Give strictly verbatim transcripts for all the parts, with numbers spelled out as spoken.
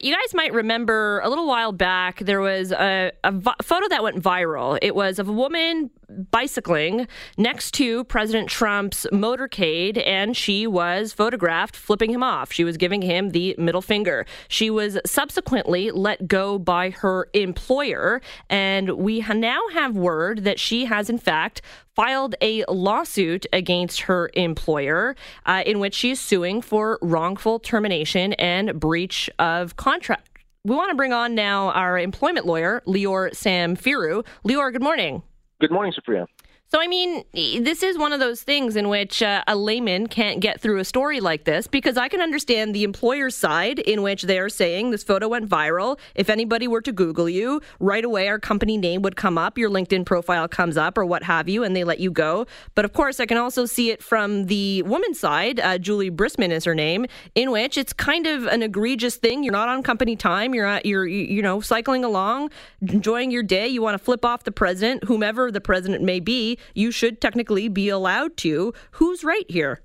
You guys might remember a little while back, there was a, a vi- photo that went viral. It was of a woman bicycling next to President Trump's motorcade, and she was photographed flipping him off. She was giving him the middle finger. She was subsequently let go by her employer, and we ha- now have word that she has, in fact, filed a lawsuit against her employer uh, in which she is suing for wrongful termination and breach of contract. We want to bring on now our employment lawyer, Lior Samfiru. Lior, good morning. Good morning, Supriya. So, I mean, this is one of those things in which uh, a layman can't get through a story like this, because I can understand the employer's side in which they are saying this photo went viral. If anybody were to Google you, right away our company name would come up, your LinkedIn profile comes up or what have you, and they let you go. But of course, I can also see it from the woman's side, uh, Juli Briskman is her name, in which it's kind of an egregious thing. You're not on company time. You're, at, you're you know, cycling along, enjoying your day. You want to flip off the president, whomever the president may be. You should technically be allowed to. Who's right here?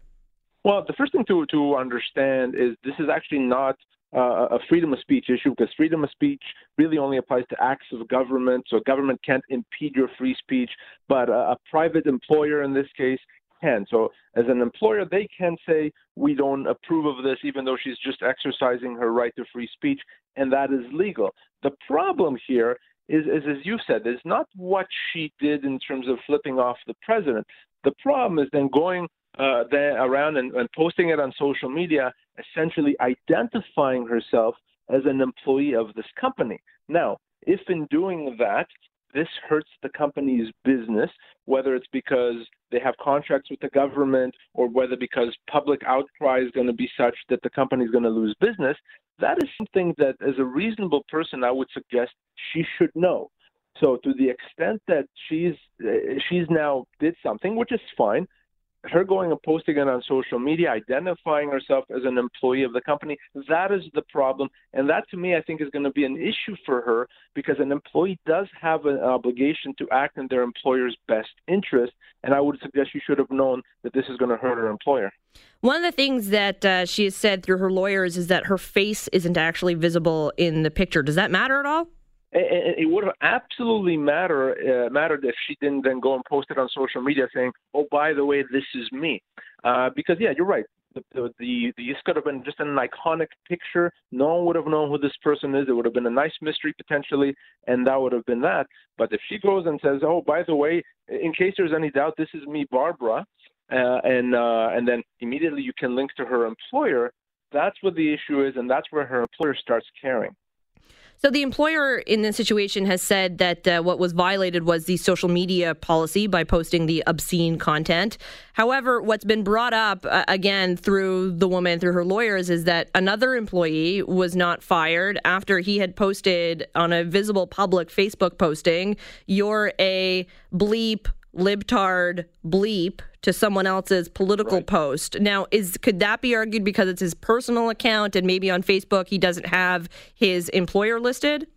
Well, the first thing to, to understand is this is actually not uh, a freedom of speech issue, because freedom of speech really only applies to acts of government. So government can't impede your free speech, but a, a private employer in this case can. So as an employer, they can say, we don't approve of this, even though she's just exercising her right to free speech, and that is legal. The problem here is, is, as you said, is not what she did in terms of flipping off the president. The problem is then going uh, there around and, and posting it on social media, essentially identifying herself as an employee of this company. Now, if in doing that, this hurts the company's business, whether it's because they have contracts with the government or whether because public outcry is going to be such that the company is going to lose business, that is something that, as a reasonable person, I would suggest she should know. So to the extent that she's uh, she's now did something, which is fine, her going and posting it on social media, identifying herself as an employee of the company, that is the problem. And that, to me, I think is going to be an issue for her, because an employee does have an obligation to act in their employer's best interest. And I would suggest she should have known that this is going to hurt her employer. One of the things that uh, she has said through her lawyers is that her face isn't actually visible in the picture. Does that matter at all? It would have absolutely matter, uh, mattered if she didn't then go and post it on social media saying, oh, by the way, this is me. Uh, because, yeah, you're right. The, the, the, this could have been just an iconic picture. No one would have known who this person is. It would have been a nice mystery potentially, and that would have been that. But if she goes and says, oh, by the way, in case there's any doubt, this is me, Barbara, uh, and uh, and then immediately you can link to her employer, that's what the issue is, and that's where her employer starts caring. So the employer in this situation has said that uh, what was violated was the social media policy by posting the obscene content. However, what's been brought up, uh, again, through the woman, through her lawyers, is that another employee was not fired after he had posted on a visible public Facebook posting, you're a bleep, libtard, bleep, to someone else's political right. post. Now, is could that be argued because it's his personal account and maybe on Facebook he doesn't have his employer listed?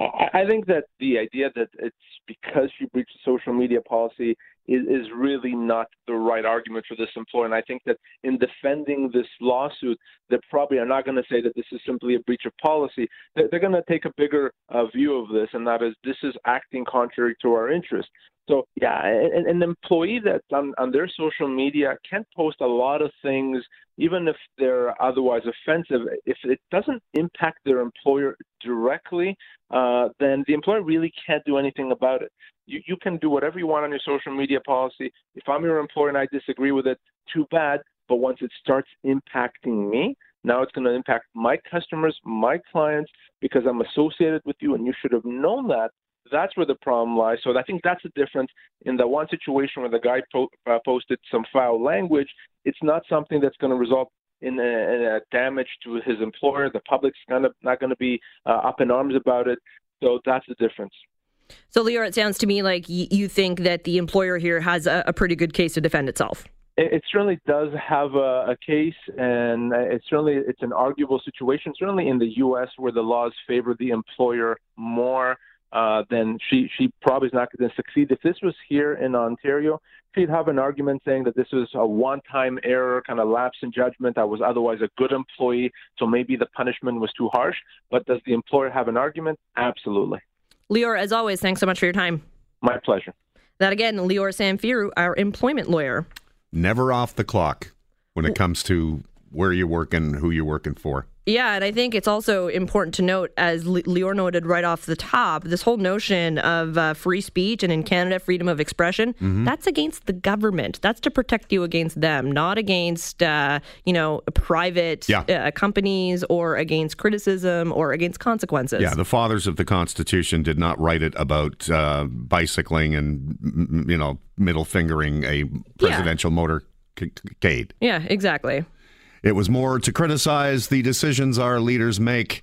I think that the idea that it's because she breached social media policy is, is really not the right argument for this employer. And I think that in defending this lawsuit, they probably are not going to say that this is simply a breach of policy. They're, they're going to take a bigger uh, view of this, and that is this is acting contrary to our interest. So, yeah, an, an employee that's on, on their social media can post a lot of things, even if they're otherwise offensive. If it doesn't impact their employer directly, uh, then the employer really can't do anything about it. You, you can do whatever you want on your social media policy. If I'm your employer and I disagree with it, too bad. But once it starts impacting me, now it's going to impact my customers, my clients, because I'm associated with you, and you should have known that. That's where the problem lies. So I think that's the difference. In the one situation where the guy po- uh, posted some foul language, it's not something that's going to result in a, in a damage to his employer. The public's kind of not going to be uh, up in arms about it. So that's the difference. So, Lior, it sounds to me like y- you think that the employer here has a, a pretty good case to defend itself. It, it certainly does have a, a case, and it's certainly it's an arguable situation, certainly in the U S where the laws favor the employer more. uh, then she, she probably is not going to succeed. If this was here in Ontario, she'd have an argument saying that this was a one-time error, kind of lapse in judgment. I was otherwise a good employee, so maybe the punishment was too harsh. But does the employer have an argument? Absolutely. Lior, as always, thanks so much for your time. My pleasure. That again, Lior Samfiru, our employment lawyer. Never off the clock when it comes to where you're working, who you're working for. Yeah, and I think it's also important to note, as Lior noted right off the top, this whole notion of uh, free speech and in Canada, freedom of expression, mm-hmm. that's against the government. That's to protect you against them, not against, uh, you know, private yeah. uh, companies or against criticism or against consequences. Yeah, the fathers of the Constitution did not write it about uh, bicycling and, you know, middle fingering a presidential yeah. motorcade. Yeah, exactly. It was more to criticize the decisions our leaders make